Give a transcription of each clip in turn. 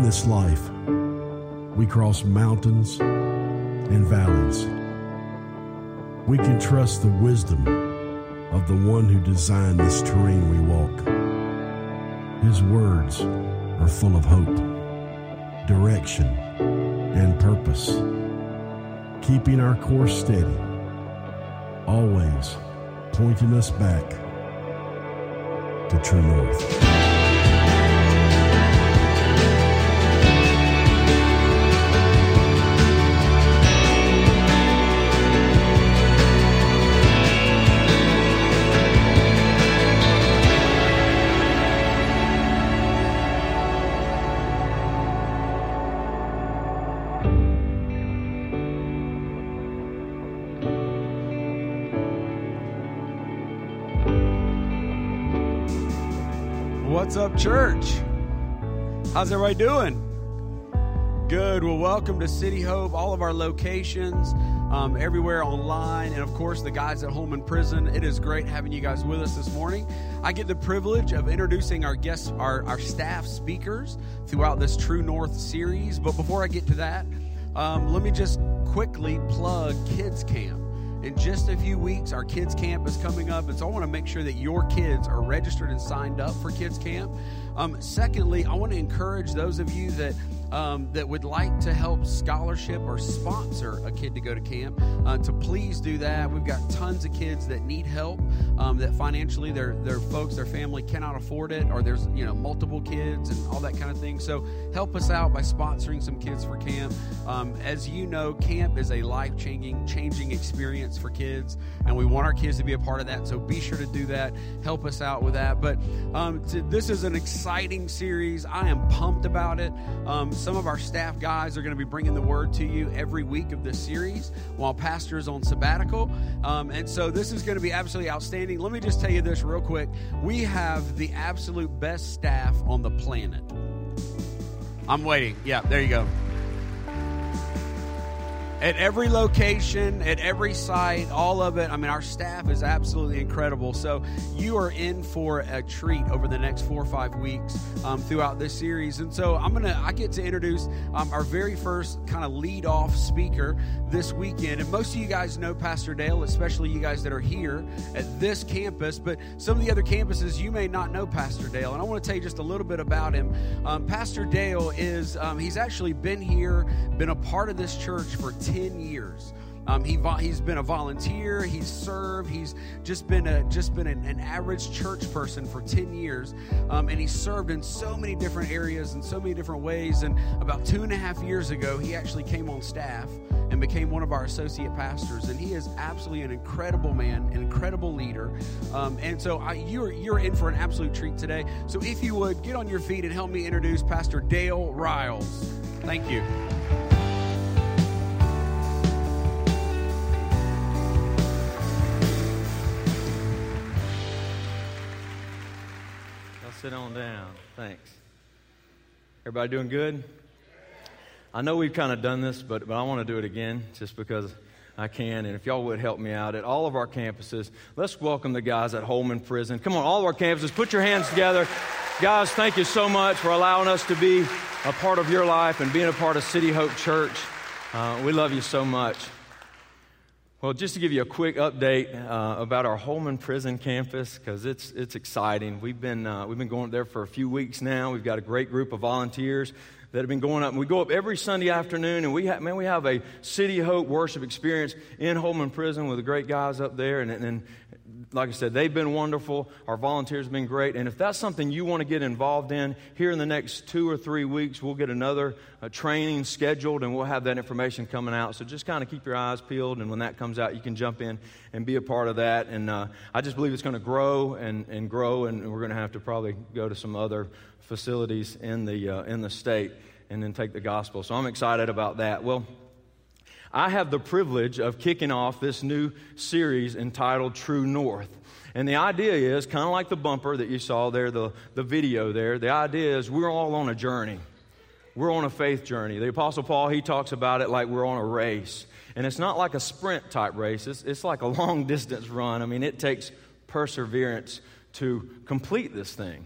in this life, we cross mountains and valleys. We can trust the wisdom of the one who designed this terrain we walk. His words are full of hope, direction, and purpose, keeping our course steady, always pointing us back to True North. What's up, church? How's everybody doing? Good. Well, welcome to City Hope, all of our locations, everywhere online, and of course, the guys at Holman Prison. It is great having you guys with us this morning. I get the privilege of introducing our guests, our staff speakers throughout this True North series. But before I get to that, let me just quickly plug Kids Camp. In just a few weeks, our kids camp is coming up, and so I want to make sure that your kids are registered and signed up for kids camp. Secondly, I want to encourage those of you that that would like to help scholarship or sponsor a kid to go to camp, to please do that. We've got tons of kids that need help, that financially their folks, their family cannot afford it, or there's, you know, multiple kids and all that kind of thing. So help us out by sponsoring some kids for camp. As you know, camp is a life-changing experience for kids, and we want our kids to be a part of that. So be sure to do that. Help us out with that. But this is an exciting series. I am pumped about it. Some of our staff guys are going to be bringing the word to you every week of this series while Pastor is on sabbatical. And so this is going to be absolutely outstanding. Let me just tell you this real quick. We have the absolute best staff on the planet. I'm waiting. Yeah, there you go. At every location, at every site, all of it. I mean, our staff is absolutely incredible. So you are in for a treat over the next 4 or 5 weeks throughout this series. And so I get to introduce our very first kind of lead-off speaker this weekend. And most of you guys know Pastor Dale, especially you guys that are here at this campus. But some of the other campuses, you may not know Pastor Dale. And I want to tell you just a little bit about him. Pastor Dale is, he's actually been here, been a part of this church for 10 years. He's been a volunteer. He's served. He's just been an average church person for 10 years, and he's served in so many different areas in so many different ways. And about 2.5 years ago, he actually came on staff and became one of our associate pastors. And he is absolutely an incredible man, an incredible leader. And so you're in for an absolute treat today. So if you would get on your feet and help me introduce Pastor Dale Riles. Thank you. Sit on down. Thanks. Everybody doing good? I know we've kind of done this, but I want to do it again just because I can. And if y'all would help me out at all of our campuses, let's welcome the guys at Holman Prison. Come on, all of our campuses, put your hands together. Guys, thank you so much for allowing us to be a part of your life and being a part of City Hope Church. We love you so much. Well, just to give you a quick update about our Holman Prison campus, because it's exciting. We've been going there for a few weeks now. We've got a great group of volunteers that have been going up. And we go up every Sunday afternoon, and we have a City Hope worship experience in Holman Prison with the great guys up there. And like I said, they've been wonderful. Our volunteers have been great. And if that's something you want to get involved in, here in the next 2 or 3 weeks, we'll get another training scheduled, and we'll have that information coming out. So just kind of keep your eyes peeled, and when that comes out, you can jump in and be a part of that. And I just believe it's going to grow and grow, and we're going to have to probably go to some other facilities in the state and then take the gospel. So I'm excited about that. Well, I have the privilege of kicking off this new series entitled True North. And the idea is, kind of like the bumper that you saw there, the video there, the idea is we're all on a journey. We're on a faith journey. The Apostle Paul, he talks about it like we're on a race. And it's not like a sprint type race. It's like a long distance run. I mean, it takes perseverance to complete this thing.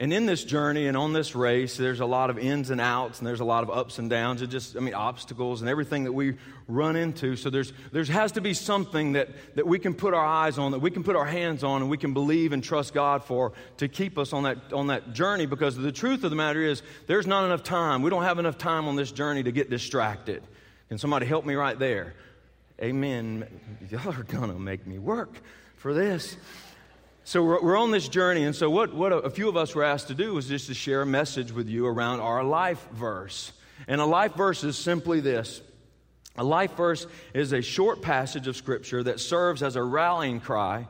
And in this journey and on this race, there's a lot of ins and outs, and there's a lot of ups and downs, and just, I mean, obstacles and everything that we run into. So there has to be something that we can put our eyes on, that we can put our hands on, and we can believe and trust God for to keep us on that journey. Because the truth of the matter is, there's not enough time. We don't have enough time on this journey to get distracted. Can somebody help me right there? Amen. Y'all are gonna make me work for this. So we're on this journey, and so what a few of us were asked to do was just to share a message with you around our life verse. And a life verse is simply this. A life verse is a short passage of Scripture that serves as a rallying cry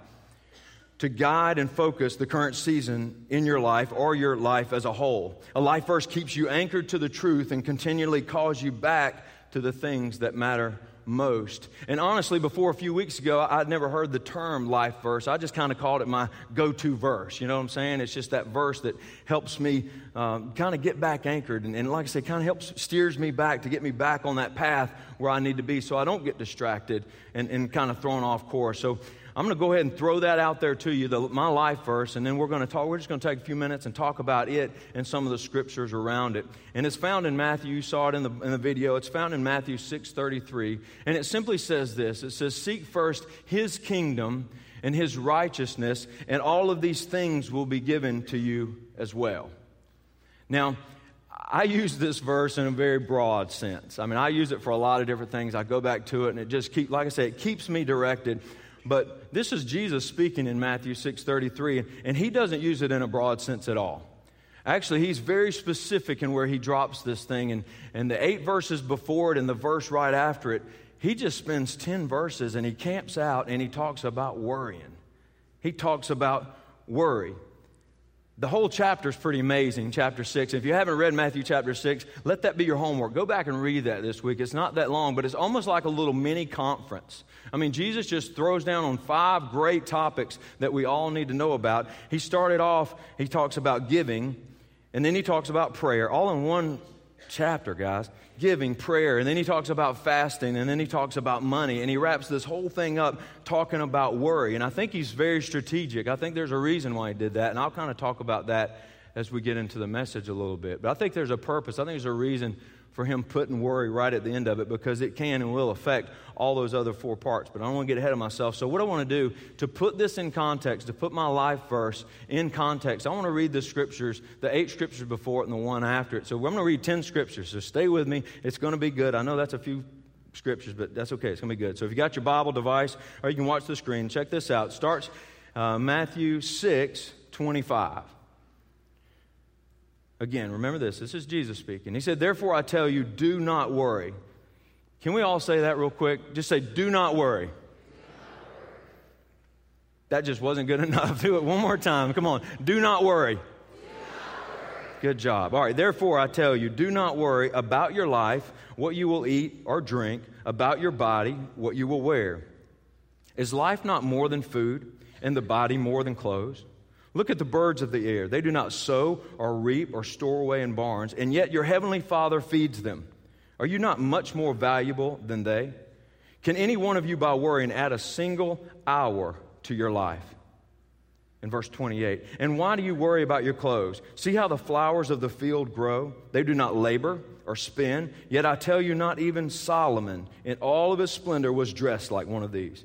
to guide and focus the current season in your life or your life as a whole. A life verse keeps you anchored to the truth and continually calls you back to the things that matter most. And honestly, before a few weeks ago, I'd never heard the term life verse. I just kind of called it my go-to verse. You know what I'm saying? It's just that verse that helps me kind of get back anchored. And like I said, kind of helps steers me back to get me back on that path where I need to be so I don't get distracted and kind of thrown off course. So I'm going to go ahead and throw that out there to you, my life verse, and then we're just going to take a few minutes and talk about it and some of the scriptures around it. And it's found in Matthew. You saw it in the video. It's found in Matthew 6:33, and it simply says this. It says, "Seek first His kingdom and His righteousness, and all of these things will be given to you as well." Now, I use this verse in a very broad sense. I mean, I use it for a lot of different things. I go back to it, and it just keeps me directed. But this is Jesus speaking in Matthew 6:33, and he doesn't use it in a broad sense at all. Actually, he's very specific in where he drops this thing, and the 8 verses before it and the verse right after it, he just spends 10 verses, and he camps out, and he talks about worrying. He talks about worry. The whole chapter is pretty amazing, chapter 6. If you haven't read Matthew chapter 6, let that be your homework. Go back and read that this week. It's not that long, but it's almost like a little mini conference. I mean, Jesus just throws down on 5 great topics that we all need to know about. He started off, he talks about giving, and then he talks about prayer, all in one chapter, guys. Giving, prayer, and then he talks about fasting, and then he talks about money, and he wraps this whole thing up talking about worry. And I think he's very strategic. I think there's a reason why he did that, and I'll kind of talk about that as we get into the message a little bit. But I think there's a purpose. I think there's a reason for him putting worry right at the end of it, because it can and will affect all those other 4 parts. But I don't want to get ahead of myself. So what I want to do to put this in context, to put my life verse in context, I want to read the scriptures, the 8 scriptures before it and the one after it. So I'm going to read 10 scriptures. So stay with me. It's going to be good. I know that's a few scriptures, but that's okay. It's going to be good. So if you got your Bible device or you can watch the screen, check this out. It starts Matthew 6:25. Again, remember this. This is Jesus speaking. He said, "Therefore I tell you, do not worry." Can we all say that real quick? Just say, "Do not worry." Do not worry. That just wasn't good enough. Do it one more time. Come on. Do not worry. Do not worry. Good job. All right. "Therefore I tell you, do not worry about your life, what you will eat or drink, about your body, what you will wear. Is life not more than food, and the body more than clothes? Look at the birds of the air. They do not sow or reap or store away in barns, and yet your heavenly Father feeds them. Are you not much more valuable than they? Can any one of you by worrying add a single hour to your life?" In verse 28, "And why do you worry about your clothes? See how the flowers of the field grow? They do not labor or spin. Yet I tell you, not even Solomon in all of his splendor was dressed like one of these.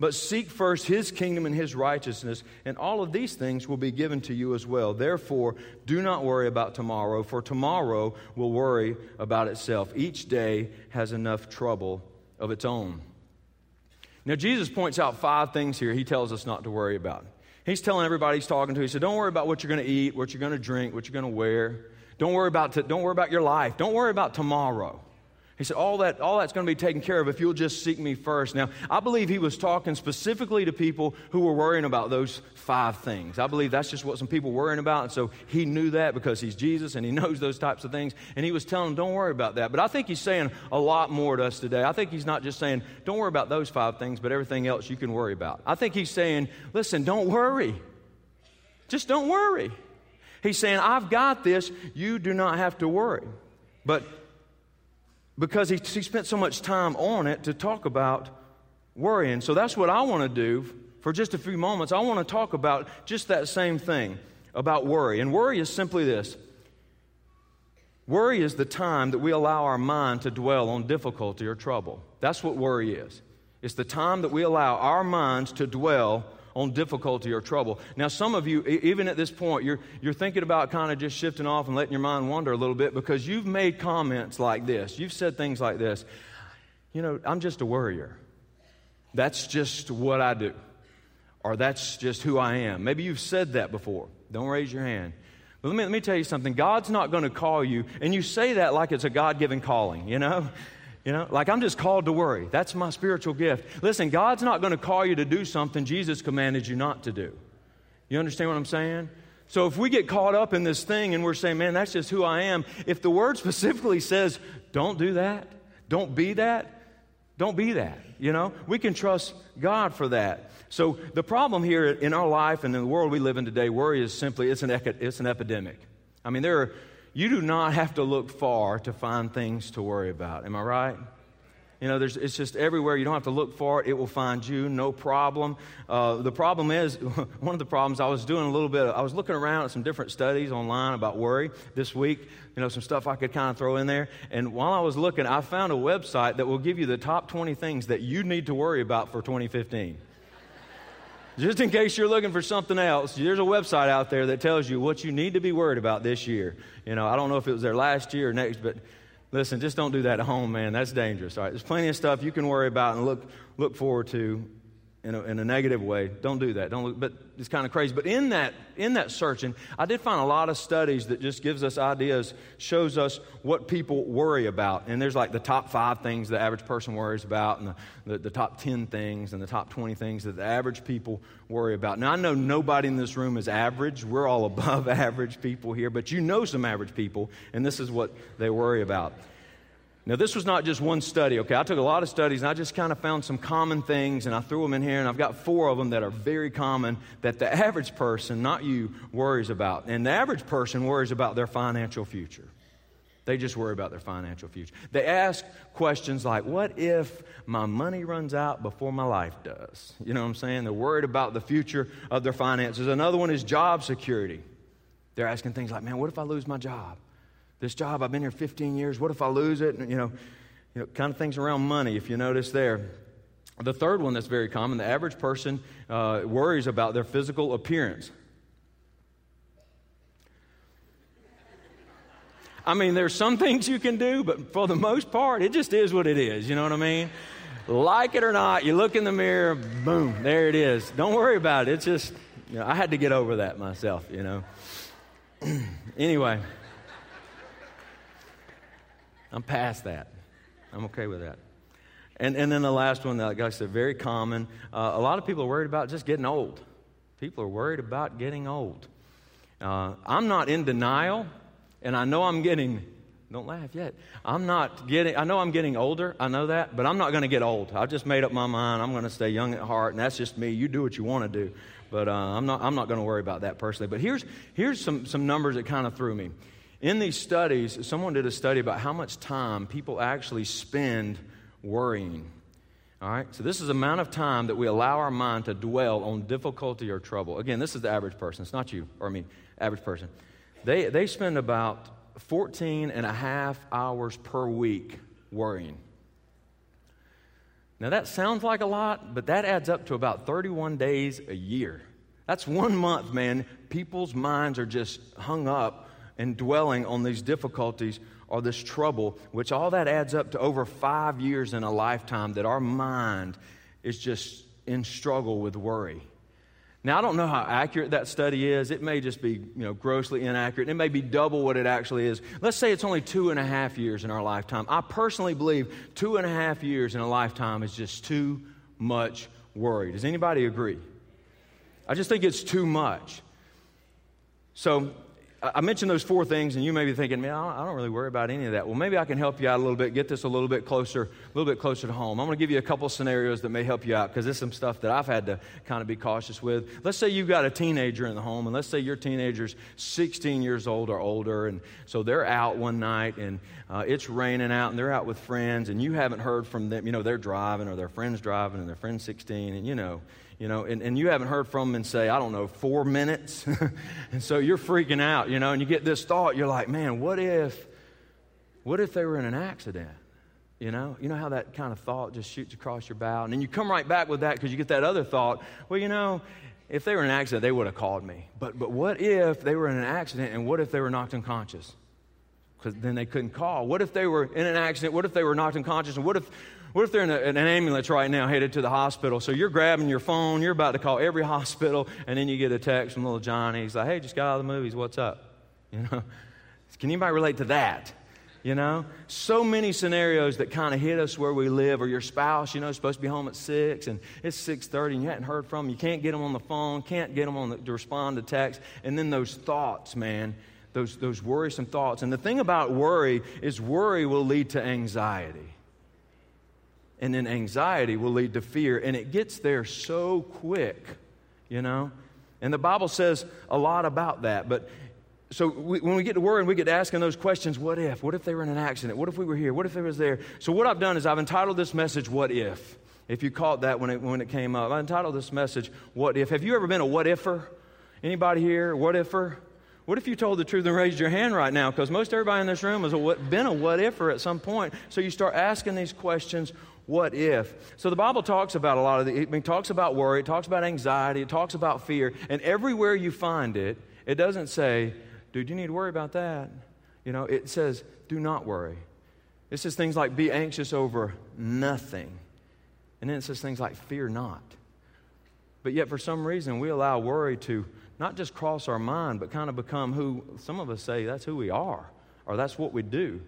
"But seek first His kingdom and His righteousness, and all of these things will be given to you as well. Therefore, do not worry about tomorrow, for tomorrow will worry about itself. Each day has enough trouble of its own." Now, Jesus points out 5 things here he tells us not to worry about. He's telling everybody he's talking to, he said, don't worry about what you're going to eat, what you're going to drink, what you're going to wear. Don't worry about your life. Don't worry about tomorrow. He said, all that's going to be taken care of if you'll just seek me first. Now, I believe he was talking specifically to people who were worrying about those five things. I believe that's just what some people were worrying about. And so he knew that because he's Jesus and he knows those types of things. And he was telling them, don't worry about that. But I think he's saying a lot more to us today. I think he's not just saying, don't worry about those five things, but everything else you can worry about. I think he's saying, listen, don't worry. Just don't worry. He's saying, I've got this. You do not have to worry. But because he spent so much time on it to talk about worrying. So that's what I want to do for just a few moments. I want to talk about just that same thing, about worry. And worry is simply this. Worry is the time that we allow our mind to dwell on difficulty or trouble. That's what worry is. It's the time that we allow our minds to dwell on difficulty or trouble. Now, some of you, even at this point, you're thinking about kind of just shifting off and letting your mind wander a little bit because you've made comments like this. You've said things like this. You know, I'm just a worrier. That's just what I do. Or that's just who I am. Maybe you've said that before. Don't raise your hand. But let me tell you something. God's not going to call you, and you say that like it's a God-given calling, you know? You know, like I'm just called to worry. That's my spiritual gift. Listen, God's not going to call you to do something Jesus commanded you not to do. You understand what I'm saying? So if we get caught up in this thing and we're saying, man, that's just who I am. If the word specifically says, don't do that, don't be that, don't be that. You know, we can trust God for that. So the problem here in our life and in the world we live in today, worry is simply, it's an epidemic. I mean, you do not have to look far to find things to worry about. Am I right? You know, it's just everywhere. You don't have to look for it. It will find you, no problem. The problem is, one of the problems I was doing a little bit, I was looking around at some different studies online about worry this week, you know, some stuff I could kind of throw in there. And while I was looking, I found a website that will give you the top 20 things that you need to worry about for 2015. Just in case you're looking for something else, there's a website out there that tells you what you need to be worried about this year. You know, I don't know if it was there last year or next, but listen, just don't do that at home, man. That's dangerous, all right? There's plenty of stuff you can worry about and look forward to in a negative way. Don't do that. Don't look, but it's kind of crazy. But in that searching, I did find a lot of studies that just gives us ideas, shows us what people worry about. And there's like the top 5 things the average person worries about, and the top 10 things, and the top 20 things that the average people worry about. Now, I know nobody in this room is average. We're all above average people here, but you know some average people, and this is what they worry about. Now, this was not just one study, okay? I took a lot of studies, and I just kind of found some common things, and I threw them in here, and I've got 4 of them that are very common that the average person, not you, worries about. And the average person worries about their financial future. They just worry about their financial future. They ask questions like, what if my money runs out before my life does? You know what I'm saying? They're worried about the future of their finances. Another one is job security. They're asking things like, man, what if I lose my job? This job, I've been here 15 years. What if I lose it? You know, kind of things around money, if you notice there. The third one that's very common, the average person worries about their physical appearance. I mean, there's some things you can do, but for the most part, it just is what it is. You know what I mean? Like it or not, you look in the mirror, boom, there it is. Don't worry about it. It's just, you know, I had to get over that myself, you know. Anyway. I'm past that. I'm okay with that. And then the last one, like I said, very common. A lot of people are worried about just getting old. People are worried about getting old. I'm not in denial, and I know I'm getting, don't laugh yet. I know I'm getting older. I know that, but I'm not going to get old. I've just made up my mind. I'm going to stay young at heart, and that's just me. You do what you want to do, but I'm not going to worry about that personally. But here's some numbers that kind of threw me. In these studies, someone did a study about how much time people actually spend worrying. All right? So this is the amount of time that we allow our mind to dwell on difficulty or trouble. Again, this is the average person. It's not you, or I mean, average person. They spend about 14 and a half hours per week worrying. Now, that sounds like a lot, but that adds up to about 31 days a year. That's 1 month, man. People's minds are just hung up and dwelling on these difficulties or this trouble, which all that adds up to over 5 years in a lifetime that our mind is just in struggle with worry. Now, I don't know how accurate that study is. It may just be, grossly inaccurate. It may be double what it actually is. Let's say it's only 2.5 years in our lifetime. I personally believe 2.5 years in a lifetime is just too much worry. Does anybody agree? I just think it's too much. So I mentioned those four things, and you may be thinking, man, I don't really worry about any of that. Well, maybe I can help you out a little bit, get this a little bit closer to home. I'm going to give you a couple scenarios that may help you out, because this is some stuff that I've had to kind of be cautious with. Let's say you've got a teenager in the home, and let's say your teenager's 16 years old or older, and so they're out one night, and it's raining out, and they're out with friends, and you haven't heard from them. They're driving, or their friend's driving, and their friend's 16, and and you haven't heard from them in, say, 4 minutes. And so you're freaking out, and you get this thought. You're like, man, what if they were in an accident? You know how that kind of thought just shoots across your bow? And then you come right back with that, because you get that other thought. Well, if they were in an accident, they would have called me. But what if they were in an accident, and what if they were knocked unconscious? Because then they couldn't call. What if they were in an accident? What if they were knocked unconscious? And what if they're in an ambulance right now headed to the hospital? So you're grabbing your phone, you're about to call every hospital, and then you get a text from little Johnny. He's like, hey, just got out of the movies, what's up? Can anybody relate to that? So many scenarios that kind of hit us where we live. Or your spouse, is supposed to be home at 6, and it's 6:30, and you hadn't heard from them. You can't get them on the phone, can't get them to respond to text. And then those thoughts, man, those worrisome thoughts. And the thing about worry is worry will lead to anxiety. And then anxiety will lead to fear. And it gets there so quick, And the Bible says a lot about that. But so when we get to worrying, we get to asking those questions, what if? What if they were in an accident? What if we were here? What if it was there? So what I've done is I've entitled this message, What If? If you caught that when it came up. I entitled this message, What If? Have you ever been a what-if-er? Anybody here, what-if-er? What if you told the truth and raised your hand right now? Because most everybody in this room has been a what-if-er at some point. So you start asking these questions, what if? So the Bible talks about a lot of it talks about worry, it talks about anxiety, it talks about fear, and everywhere you find it, it doesn't say, dude, you need to worry about that. It says, do not worry. It says things like, be anxious over nothing. And then it says things like, fear not. But yet for some reason, we allow worry to not just cross our mind, but kind of become who some of us say that's who we are, or that's what we do.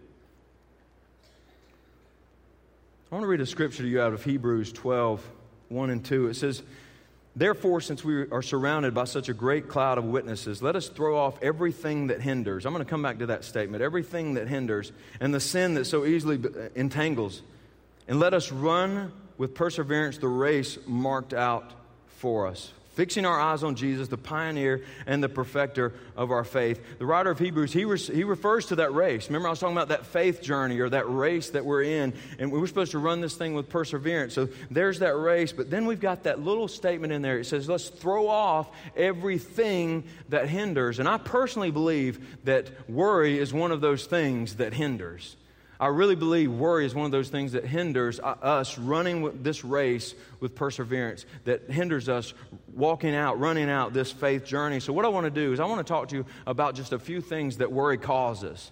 I want to read a scripture to you out of Hebrews 12:1-2. It says, therefore, since we are surrounded by such a great cloud of witnesses, let us throw off everything that hinders. I'm going to come back to that statement. Everything that hinders, and the sin that so easily entangles. And let us run with perseverance the race marked out for us, fixing our eyes on Jesus, the pioneer and the perfecter of our faith. The writer of Hebrews, he refers to that race. Remember, I was talking about that faith journey, or that race that we're in, and we're supposed to run this thing with perseverance. So there's that race, but then we've got that little statement in there. It says, let's throw off everything that hinders. And I personally believe that worry is one of those things that hinders. I really believe worry is one of those things that hinders us running with this race with perseverance, that hinders us walking out, running out this faith journey. So what I want to do is I want to talk to you about just a few things that worry causes,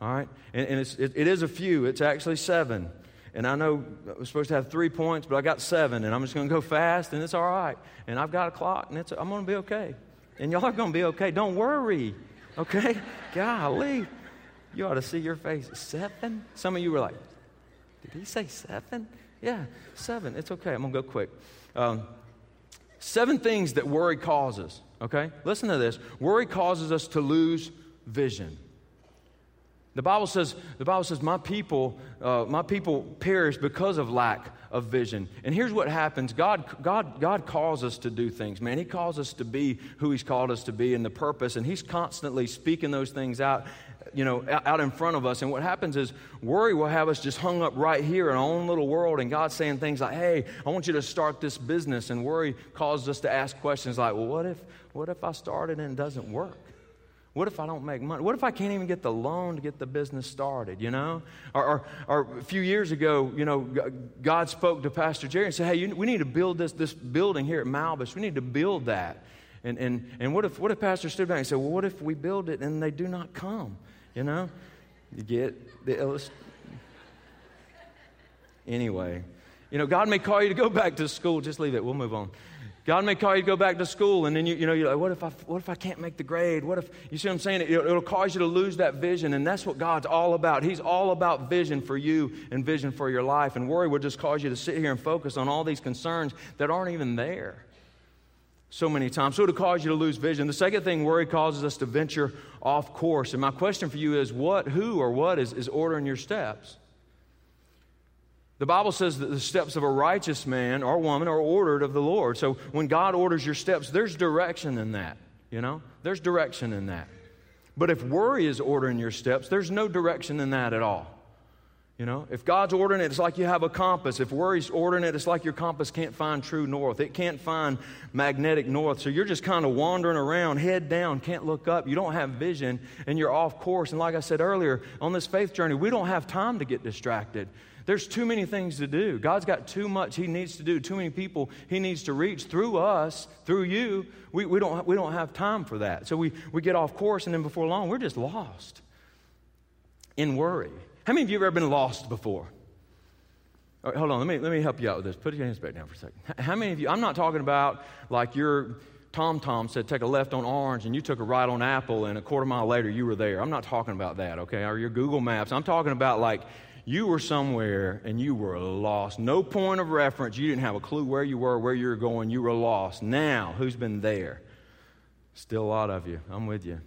all right? And it is a few. It's actually 7. And I know I was supposed to have 3 points, but I got 7, and I'm just going to go fast, and it's all right. And I've got a clock, and I'm going to be okay. And y'all are going to be okay. Don't worry, okay? Golly. You ought to see your face. 7? Some of you were like, did he say 7? Yeah, 7. It's okay. I'm going to go quick. 7 things that worry causes, okay? Listen to this. Worry causes us to lose vision. The Bible says, my people perish because of lack of vision. And here's what happens. God calls us to do things, man. He calls us to be who he's called us to be and the purpose. And he's constantly speaking those things out, out in front of us. And what happens is worry will have us just hung up right here in our own little world, and God's saying things like, hey, I want you to start this business. And worry causes us to ask questions like, well, what if I started and it doesn't work? What if I don't make money? What if I can't even get the loan to get the business started, Or a few years ago, God spoke to Pastor Jerry and said, hey, we need to build this building here at Malbush. We need to build that. And what if Pastor stood back and said, well, what if we build it and they do not come, You get the illustration. Anyway, You know, God may call you to go back to school. Just leave it. We'll move on. God may call you to go back to school, and then you're like, what if I can't make the grade? What if, you see what I'm saying? It'll cause you to lose that vision, and that's what God's all about. He's all about vision for you and vision for your life, and worry will just cause you to sit here and focus on all these concerns that aren't even there so many times. So it'll cause you to lose vision. The second thing worry causes us to venture off course, and my question for you is what is ordering your steps? The Bible says that the steps of a righteous man or woman are ordered of the Lord. So when God orders your steps, there's direction in that, you know? There's direction in that. But if worry is ordering your steps, there's no direction in that at all. You know, if God's ordering it, it's like you have a compass. If worry's ordering it, it's like your compass can't find true north. It can't find magnetic north. So you're just kind of wandering around, head down, can't look up. You don't have vision, and you're off course. And like I said earlier, on this faith journey, we don't have time to get distracted. There's too many things to do. God's got too much He needs to do, too many people He needs to reach through us, through you. We don't have time for that. So we get off course, and then before long, we're just lost in worry. How many of you have ever been lost before? All right, hold on, let me help you out with this. Put your hands back down for a second. How many of you, I'm not talking about like your TomTom said take a left on orange and you took a right on apple and a quarter mile later you were there. I'm not talking about that, okay? Or your Google Maps. I'm talking about like you were somewhere and you were lost. No point of reference. You didn't have a clue where you were, where you were going. You were lost. Now, who's been there? Still a lot of you. I'm with you.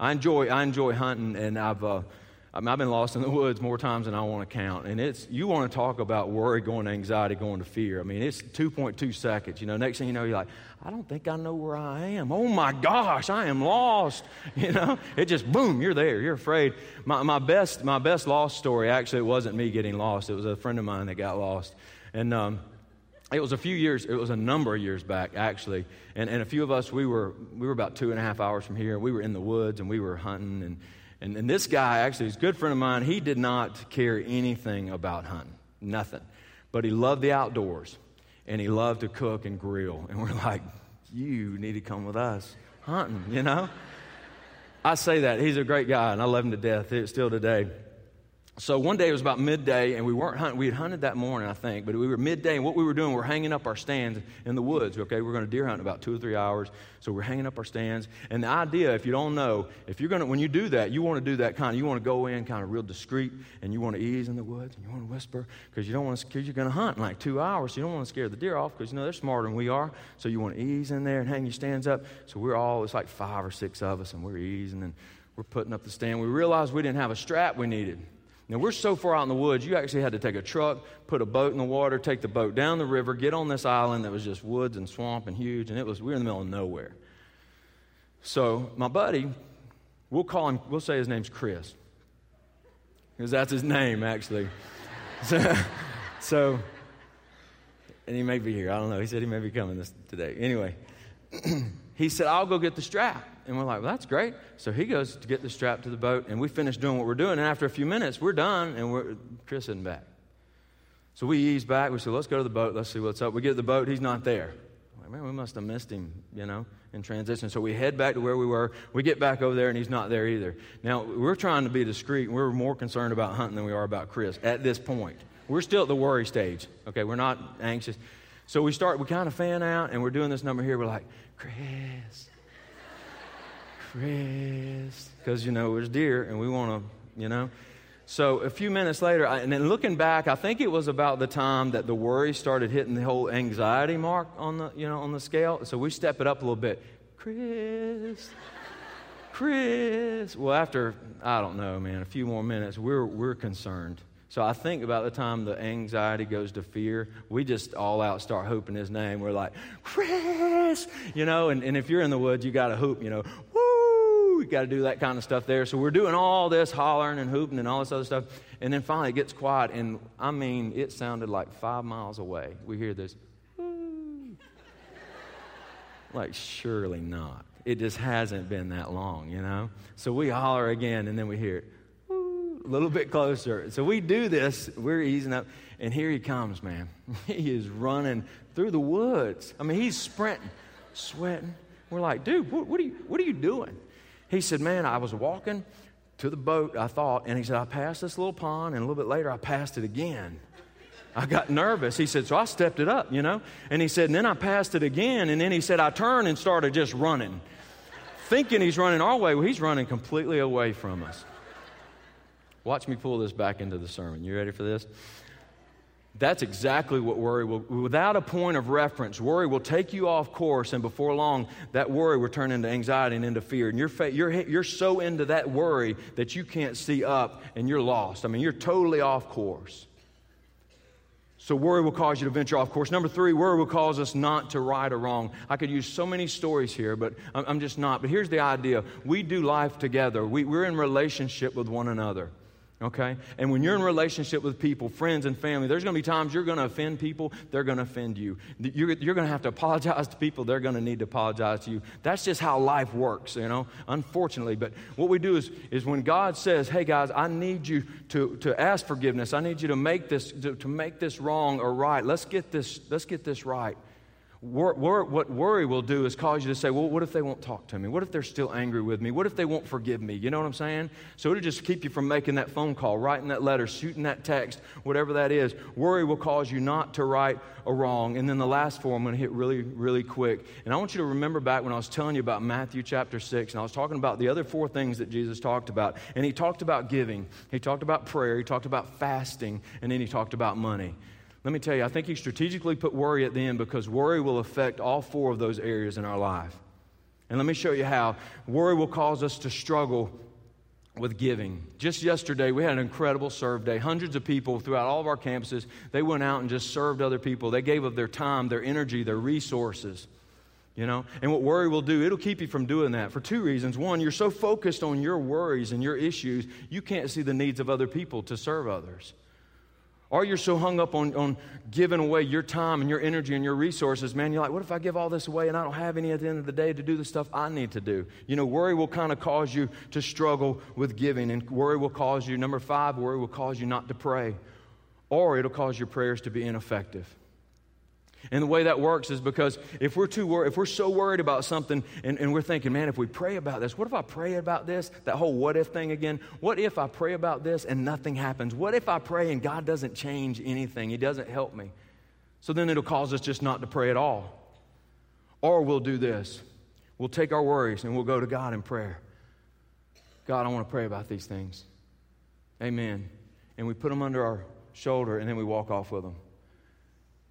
I enjoy hunting, and I've been lost in the woods more times than I want to count. And you want to talk about worry going to anxiety, going to fear. I mean, it's 2.2 seconds. You know, next thing you know, you're like, I don't think I know where I am. Oh, my gosh, I am lost. You know, it just, boom, you're there. You're afraid. My best lost story, actually, it wasn't me getting lost. It was a friend of mine that got lost. And it was a number of years back, actually. And a few of us, we were about 2.5 hours from here. We were in the woods, and we were hunting, and this guy, actually, he's a good friend of mine. He did not care anything about hunting, nothing. But he loved the outdoors, and he loved to cook and grill. And we're like, you need to come with us hunting, you know? I say that. He's a great guy, and I love him to death still today. So one day, it was about midday, and we weren't hunting. We had hunted that morning, I think, but we were midday, and what we were doing, we're hanging up our stands in the woods, okay? We're going to deer hunt in about 2 or 3 hours, so we're hanging up our stands. And the idea, if you don't know, when you do that, you want to do that you want to go in kind of real discreet, and you want to ease in the woods, and you want to whisper, because you don't want to scare, you're going to hunt in like 2 hours, so you don't want to scare the deer off, because, you know, they're smarter than we are, so you want to ease in there and hang your stands up. So it's like 5 or 6 of us, and we're easing, and we're putting up the stand. We realized we didn't have a strap we needed. Now, we're so far out in the woods, you actually had to take a truck, put a boat in the water, take the boat down the river, get on this island that was just woods and swamp and huge, and we were in the middle of nowhere. So my buddy, we'll say his name's Chris, because that's his name, actually. So, and he may be here. I don't know. He said he may be coming today. Anyway, he said, I'll go get the strap. And we're like, well, that's great. So he goes to get the strap to the boat, and we finish doing what we're doing. And after a few minutes, we're done, and Chris isn't back. So we ease back. We said, let's go to the boat. Let's see what's up. We get to the boat. He's not there. I'm like, man, we must have missed him, you know, in transition. So we head back to where we were. We get back over there, and he's not there either. Now, we're trying to be discreet, and we're more concerned about hunting than we are about Chris at this point. We're still at the worry stage, okay? We're not anxious. So we kind of fan out, and we're doing this number here. We're like, Chris, because, you know, there's deer, and we want to, you know. So a few minutes later, and then looking back, I think it was about the time that the worry started hitting the whole anxiety mark on the, you know, on the scale. So we step it up a little bit. Chris. Well, after, I don't know, man, a few more minutes, we're concerned. So I think about the time the anxiety goes to fear, we just all out start hooping his name. We're like, Chris, you know, and if you're in the woods, you got to hoop, you know, woo, you got to do that kind of stuff there. So we're doing all this hollering and hooping and all this other stuff. And then finally it gets quiet. And I mean, it sounded like 5 miles away. We hear this, woo. Like, surely not. It just hasn't been that long, you know. So we holler again, and then we hear it. A little bit closer. So we do this. We're easing up. And here he comes, man. He is running through the woods. I mean, he's sprinting, sweating. We're like, dude, what are you doing? He said, man, I was walking to the boat, I thought. And he said, I passed this little pond. And a little bit later, I passed it again. I got nervous. He said, so I stepped it up, you know. And he said, and then I passed it again. And then he said, I turned and started just running, thinking he's running our way. Well, he's running completely away from us. Watch me pull this back into the sermon. You ready for this? That's exactly what worry will, without a point of reference, worry will take you off course, and before long, that worry will turn into anxiety and into fear. And you're so into that worry that you can't see up, and you're lost. I mean, you're totally off course. So worry will cause you to venture off course. Number three, worry will cause us not to right or wrong. I could use so many stories here, but I'm just not. But here's the idea. We do life together. We're in relationship with one another. Okay? And when you're in relationship with people, friends and family, there's going to be times you're going to offend people. They're going to offend you. You're going to have to apologize to people. They're going to need to apologize to you. That's just how life works, you know, unfortunately. But what we do is when God says, hey, guys, I need you to ask forgiveness. I need you to make this to make this wrong or right. Let's get this right. What worry will do is cause you to say, well, what if they won't talk to me? What if they're still angry with me? What if they won't forgive me? You know what I'm saying? So it'll just keep you from making that phone call, writing that letter, shooting that text, whatever that is. Worry will cause you not to right a wrong. And then the last four I'm going to hit really, really quick. And I want you to remember back when I was telling you about Matthew chapter 6, and I was talking about the other four things that Jesus talked about. And he talked about giving. He talked about prayer. He talked about fasting. And then he talked about money. Let me tell you, I think he strategically put worry at the end because worry will affect all four of those areas in our life. And let me show you how. Worry will cause us to struggle with giving. Just yesterday, we had an incredible serve day. Hundreds of people throughout all of our campuses, they went out and just served other people. They gave of their time, their energy, their resources. You know, and what worry will do, it'll keep you from doing that for two reasons. One, you're so focused on your worries and your issues, you can't see the needs of other people to serve others. Or you're so hung up on giving away your time and your energy and your resources, man, you're like, what if I give all this away and I don't have any at the end of the day to do the stuff I need to do? You know, worry will kind of cause you to struggle with giving, and worry will cause you, number five, worry will cause you not to pray, or it'll cause your prayers to be ineffective. And the way that works is because if we're so worried about something and we're thinking, man, if we pray about this, what if I pray about this? That whole what if thing again. What if I pray about this and nothing happens? What if I pray and God doesn't change anything? He doesn't help me. So then it'll cause us just not to pray at all. Or we'll do this. We'll take our worries and we'll go to God in prayer. God, I want to pray about these things. Amen. And we put them under our shoulder and then we walk off with them.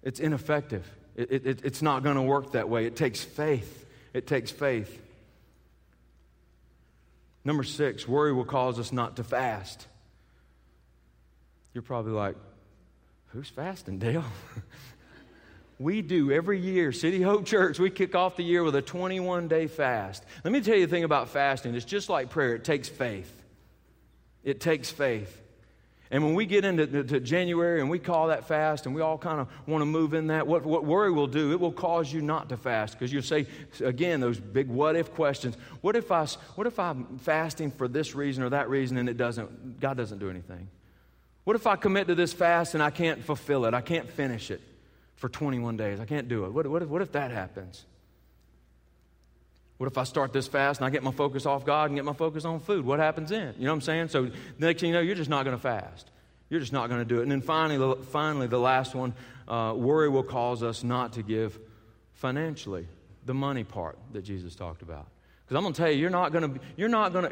It's ineffective. It's not going to work that way. It takes faith. It takes faith. Number six, worry will cause us not to fast. You're probably like, who's fasting, Dale? We do every year. City Hope Church, we kick off the year with a 21-day fast. Let me tell you the thing about fasting. It's just like prayer. It takes faith. It takes faith. And when we get into January and we call that fast and we all kind of want to move in that, what worry will do, it will cause you not to fast because you'll say, again, those big what-if questions. What if I'm fasting for this reason or that reason and God doesn't do anything? What if I commit to this fast and I can't fulfill it? I can't finish it for 21 days. I can't do it. What if that happens? What if I start this fast and I get my focus off God and get my focus on food? What happens then? You know what I'm saying? So the next thing you know, you're just not going to fast. You're just not going to do it. And then finally, the last one, worry will cause us not to give financially, the money part that Jesus talked about. Because I'm going to tell you,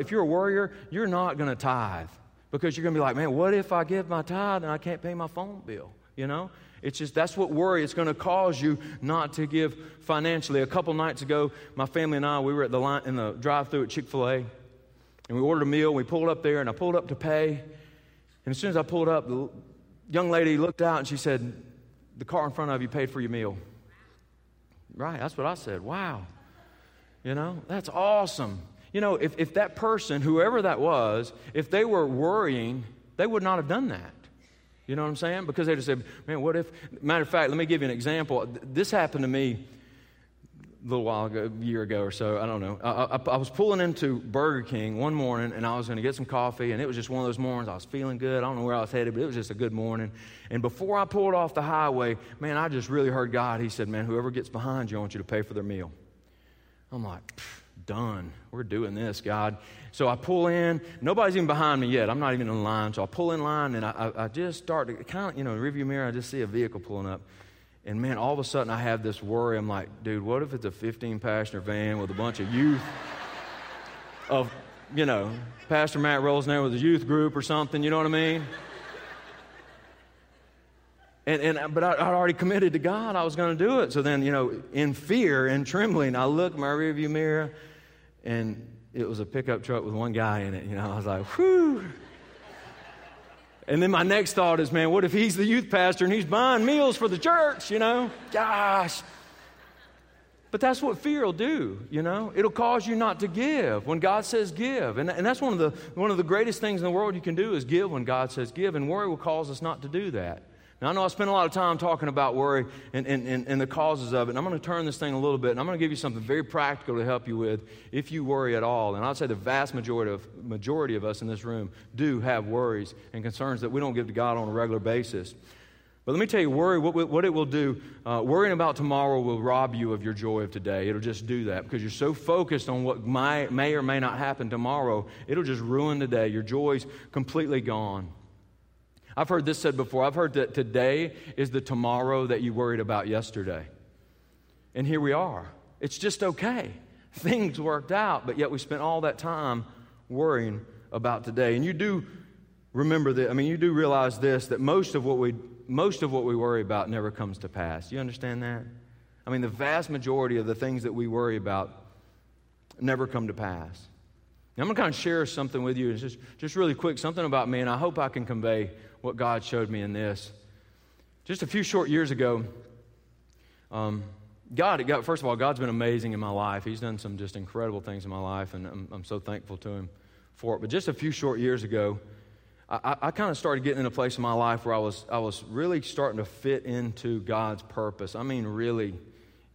if you're a worrier, you're not going to tithe because you're going to be like, man, what if I give my tithe and I can't pay my phone bill? You know? It's just, that's what worry is going to cause you not to give financially. A couple nights ago, my family and I, we were in the drive-thru at Chick-fil-A, and we ordered a meal. We pulled up there, and I pulled up to pay. And as soon as I pulled up, the young lady looked out, and she said, the car in front of you paid for your meal. Right, that's what I said. Wow. You know, that's awesome. You know, if that person, whoever that was, if they were worrying, they would not have done that. You know what I'm saying? Because they just said, man, what if? Matter of fact, let me give you an example. This happened to me a little while ago, a year ago or so. I don't know. I was pulling into Burger King one morning, and I was going to get some coffee, and it was just one of those mornings. I was feeling good. I don't know where I was headed, but it was just a good morning. And before I pulled off the highway, man, I just really heard God. He said, man, whoever gets behind you, I want you to pay for their meal. I'm like, pfft. done. We're doing this, God. So I pull in. Nobody's even behind me yet. I'm not even in line. So I pull in line, and I just start to kind of, in the rearview mirror, I just see a vehicle pulling up. And, man, all of a sudden I have this worry. I'm like, dude, what if it's a 15-passenger van with a bunch of youth of, Pastor Matt rolls in there with his youth group or something, you know what I mean? But I'd already committed to God. I was going to do it. So then, in fear and trembling, I looked in my rearview mirror, and it was a pickup truck with one guy in it. I was like, whew. And then my next thought is, man, what if he's the youth pastor and he's buying meals for the church, Gosh. But that's what fear will do, It'll cause you not to give when God says give. And that's one of the greatest things in the world you can do is give when God says give, and worry will cause us not to do that. Now, I know I spent a lot of time talking about worry and the causes of it, and I'm going to turn this thing a little bit, and I'm going to give you something very practical to help you with if you worry at all. And I'd say the vast majority of us in this room do have worries and concerns that we don't give to God on a regular basis. But let me tell you, worry, what it will do, worrying about tomorrow will rob you of your joy of today. It'll just do that because you're so focused on what may or may not happen tomorrow, it'll just ruin the day. Your joy's completely gone. I've heard this said before. I've heard that today is the tomorrow that you worried about yesterday. And here we are. It's just okay. Things worked out, but yet we spent all that time worrying about today. And you do remember that. I mean, you do realize this, that most of what we worry about never comes to pass. You understand that? I mean, the vast majority of the things that we worry about never come to pass. Now, I'm going to kind of share something with you. It's just really quick, something about me, and I hope I can convey what God showed me in this. Just a few short years ago, first of all, God's been amazing in my life. He's done some just incredible things in my life, and I'm so thankful to Him for it. But just a few short years ago, I kind of started getting in a place in my life where I was really starting to fit into God's purpose. I mean, really.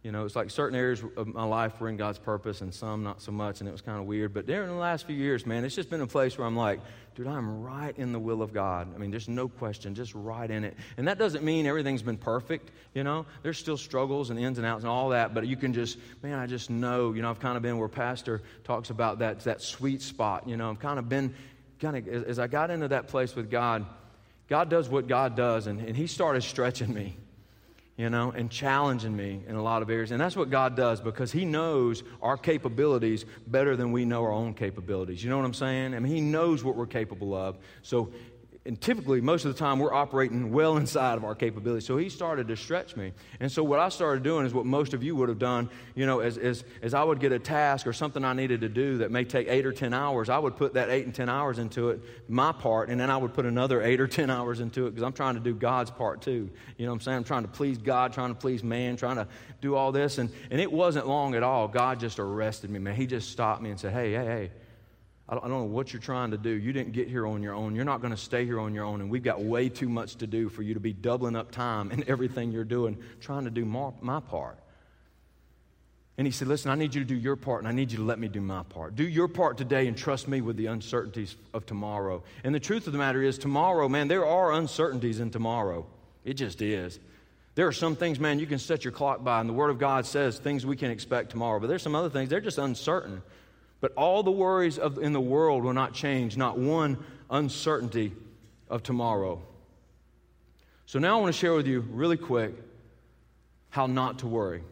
It's like certain areas of my life were in God's purpose and some not so much, and it was kind of weird. But during the last few years, man, it's just been a place where I'm like, dude, I'm right in the will of God. I mean, there's no question, just right in it. And that doesn't mean everything's been perfect, There's still struggles and ins and outs and all that, but you can just, man, I just know, I've kind of been where Pastor talks about that sweet spot, I've kind of been, as I got into that place with God, God does what God does, and He started stretching me. And challenging me in a lot of areas. And that's what God does because He knows our capabilities better than we know our own capabilities. You know what I'm saying? I mean, He knows what we're capable of. So, and typically, most of the time, we're operating well inside of our capabilities. So He started to stretch me. And so what I started doing is what most of you would have done, as I would get a task or something I needed to do that may take 8 or 10 hours, I would put that 8 and 10 hours into it, my part, and then I would put another 8 or 10 hours into it because I'm trying to do God's part too. You know what I'm saying? I'm trying to please God, trying to please man, trying to do all this. And it wasn't long at all. God just arrested me, man. He just stopped me and said, hey. I don't know what you're trying to do. You didn't get here on your own. You're not going to stay here on your own, and we've got way too much to do for you to be doubling up time in everything you're doing, trying to do my part. And He said, listen, I need you to do your part, and I need you to let me do my part. Do your part today and trust me with the uncertainties of tomorrow. And the truth of the matter is tomorrow, man, there are uncertainties in tomorrow. It just is. There are some things, man, you can set your clock by, and the Word of God says things we can expect tomorrow. But there's some other things, they're just uncertain. But all the worries in the world will not change, not one uncertainty of tomorrow. So now I want to share with you really quick how not to worry.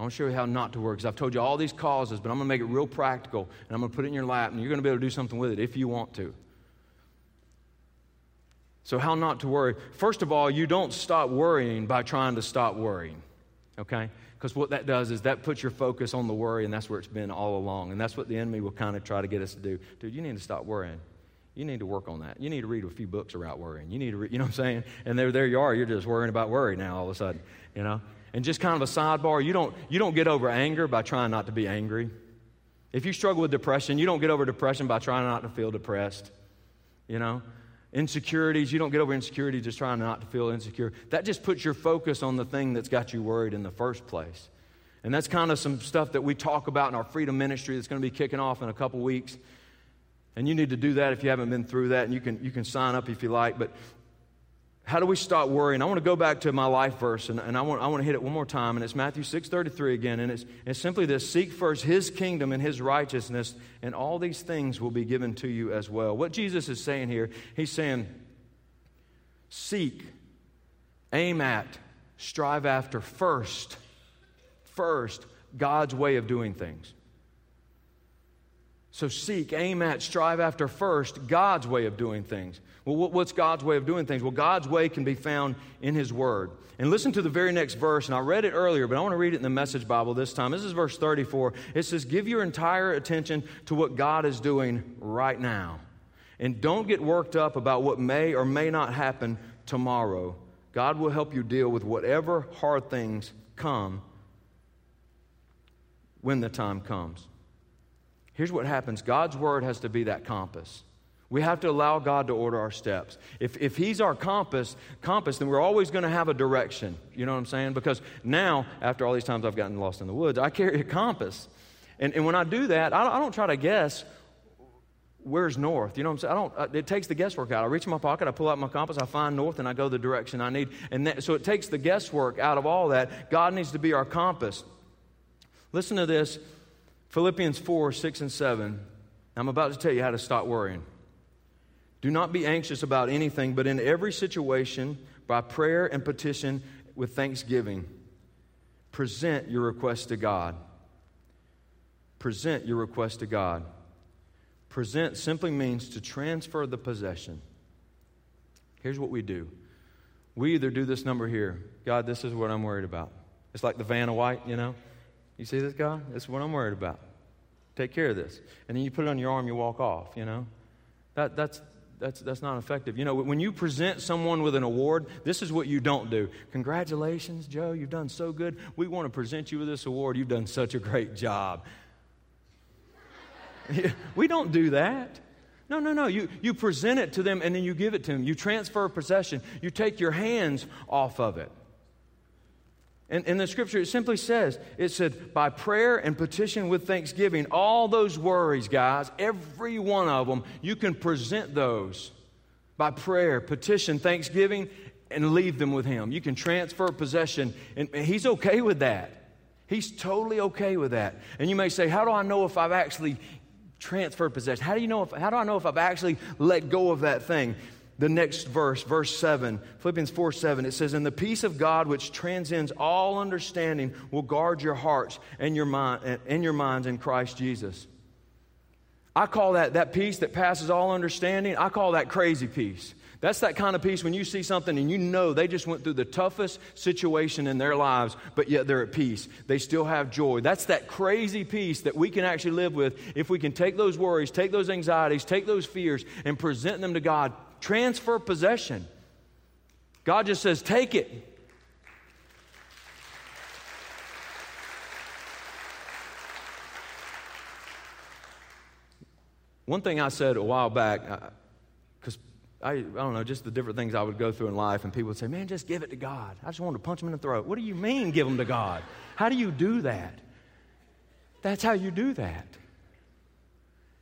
I want to show you how not to worry because I've told you all these causes, but I'm going to make it real practical, and I'm going to put it in your lap, and you're going to be able to do something with it if you want to. So how not to worry. First of all, you don't stop worrying by trying to stop worrying, okay? Because what that does is that puts your focus on the worry, and that's where it's been all along. And that's what the enemy will kind of try to get us to do. Dude, you need to stop worrying. You need to work on that. You need to read a few books about worrying. You need to read, you know what I'm saying? And there you are. You're just worrying about worry now all of a sudden, And just kind of a sidebar, you don't get over anger by trying not to be angry. If you struggle with depression, you don't get over depression by trying not to feel depressed, Insecurities, you don't get over insecurity just trying not to feel insecure. That just puts your focus on the thing that's got you worried in the first place. And that's kind of some stuff that we talk about in our freedom ministry that's going to be kicking off in a couple weeks. And you need to do that if you haven't been through that, and you can sign up if you like. But How do we stop worrying? I want to go back to my life verse, and I want to hit it one more time, and it's Matthew 6:33 again, and it's simply this: seek first His kingdom and His righteousness, and all these things will be given to you as well. What Jesus is saying here, He's saying, seek, aim at, strive after first God's way of doing things. So seek, aim at, strive after first God's way of doing things. Well, what's God's way of doing things? Well, God's way can be found in His Word. And listen to the very next verse, and I read it earlier, but I want to read it in the Message Bible this time. This is verse 34. It says, give your entire attention to what God is doing right now. And don't get worked up about what may or may not happen tomorrow. God will help you deal with whatever hard things come when the time comes. Here's what happens. God's Word has to be that compass. We have to allow God to order our steps. If He's our compass, then we're always going to have a direction. You know what I'm saying? Because now, after all these times I've gotten lost in the woods, I carry a compass. And when I do that, I don't try to guess where's north. You know what I'm saying? It takes the guesswork out. I reach in my pocket, I pull out my compass, I find north, and I go the direction I need. And so it takes the guesswork out of all that. God needs to be our compass. Listen to this. Philippians 4:6-7. I'm about to tell you how to stop worrying. Do not be anxious about anything, but in every situation, by prayer and petition with thanksgiving, present your request to God. Present your request to God. Present simply means to transfer the possession. Here's what we do. We either do this number here. God, this is what I'm worried about. It's like the Vanna White, you know. You see this, God? That's what I'm worried about. Take care of this. And then you put it on your arm, you walk off, you know. That's not effective. You know, when you present someone with an award, this is what you don't do. Congratulations, Joe, you've done so good. We want to present you with this award. You've done such a great job. We don't do that. No. You present it to them, and then you give it to them. You transfer possession. You take your hands off of it. And in the Scripture, it simply says, it said, by prayer and petition with thanksgiving, all those worries, guys, every one of them, you can present those by prayer, petition, thanksgiving, and leave them with Him. You can transfer possession, and He's okay with that. He's totally okay with that. And you may say, how do I know if I've actually transferred possession? How do I know if I've actually let go of that thing? The next verse, verse 7, Philippians 4:7, it says, and the peace of God which transcends all understanding will guard your hearts and your minds in Christ Jesus. I call that peace that passes all understanding, I call that crazy peace. That's that kind of peace when you see something and you know they just went through the toughest situation in their lives, but yet they're at peace. They still have joy. That's that crazy peace that we can actually live with if we can take those worries, take those anxieties, take those fears, and present them to God. Transfer possession. God just says, take it. One thing I said a while back, because I don't know, just the different things I would go through in life, and people would say, man, just give it to God. I just wanted to punch him in the throat. What do you mean give them to God? How do you do that? That's how you do that.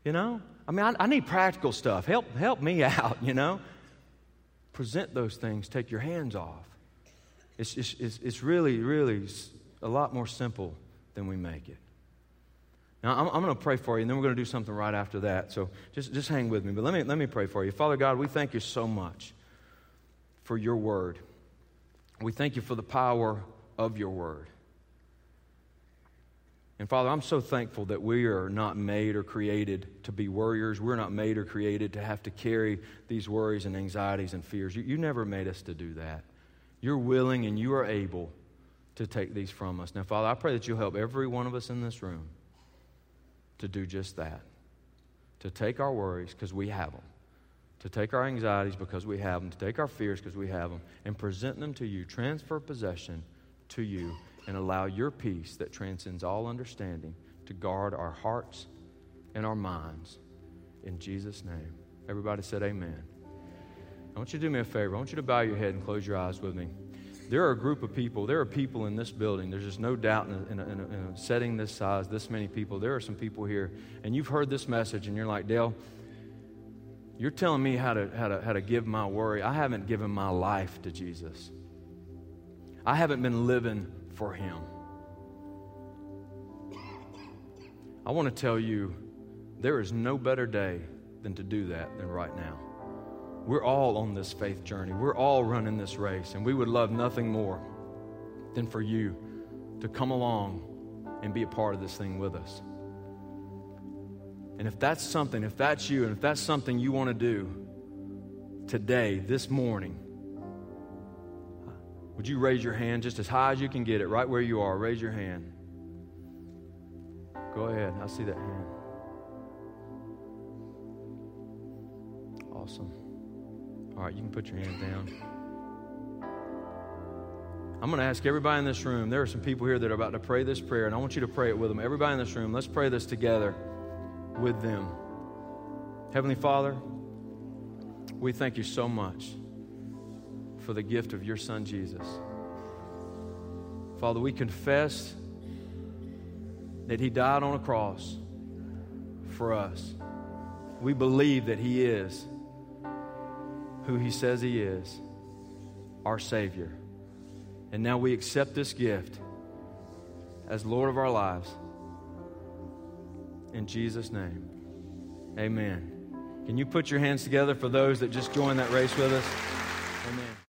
You know? I mean, I need practical stuff. Help me out, you know. Present those things. Take your hands off. It's really, really a lot more simple than we make it. Now, I'm going to pray for you, and then we're going to do something right after that. So just hang with me. But let me pray for you. Father God, we thank you so much for your word. We thank you for the power of your word. And Father, I'm so thankful that we are not made or created to be worriers. We're not made or created to have to carry these worries and anxieties and fears. You never made us to do that. You're willing and you are able to take these from us. Now, Father, I pray that you'll help every one of us in this room to do just that, to take our worries because we have them, to take our anxieties because we have them, to take our fears because we have them, and present them to you, transfer possession to you, and allow your peace that transcends all understanding to guard our hearts and our minds. In Jesus' name. Everybody said amen. I want you to do me a favor. I want you to bow your head and close your eyes with me. There are a group of people. There are people in this building. There's just no doubt in a setting this size, this many people. There are some people here, and you've heard this message, and you're like, Dale, You're telling me how to give my worry. I haven't given my life to Jesus. I haven't been living for Him. I want to tell you, there is no better day than to do that than right now. We're all on this faith journey. We're all running this race, and we would love nothing more than for you to come along and be a part of this thing with us. And if that's you, and if that's something you want to do today, this morning, would you raise your hand just as high as you can get it, right where you are? Raise your hand. Go ahead. I see that hand. Awesome. All right, you can put your hand down. I'm going to ask everybody in this room, there are some people here that are about to pray this prayer, and I want you to pray it with them. Everybody in this room, let's pray this together with them. Heavenly Father, we thank you so much for the gift of your Son, Jesus. Father, we confess that He died on a cross for us. We believe that He is who He says He is, our Savior. And now we accept this gift as Lord of our lives. In Jesus' name, amen. Can you put your hands together for those that just joined that race with us? Amen.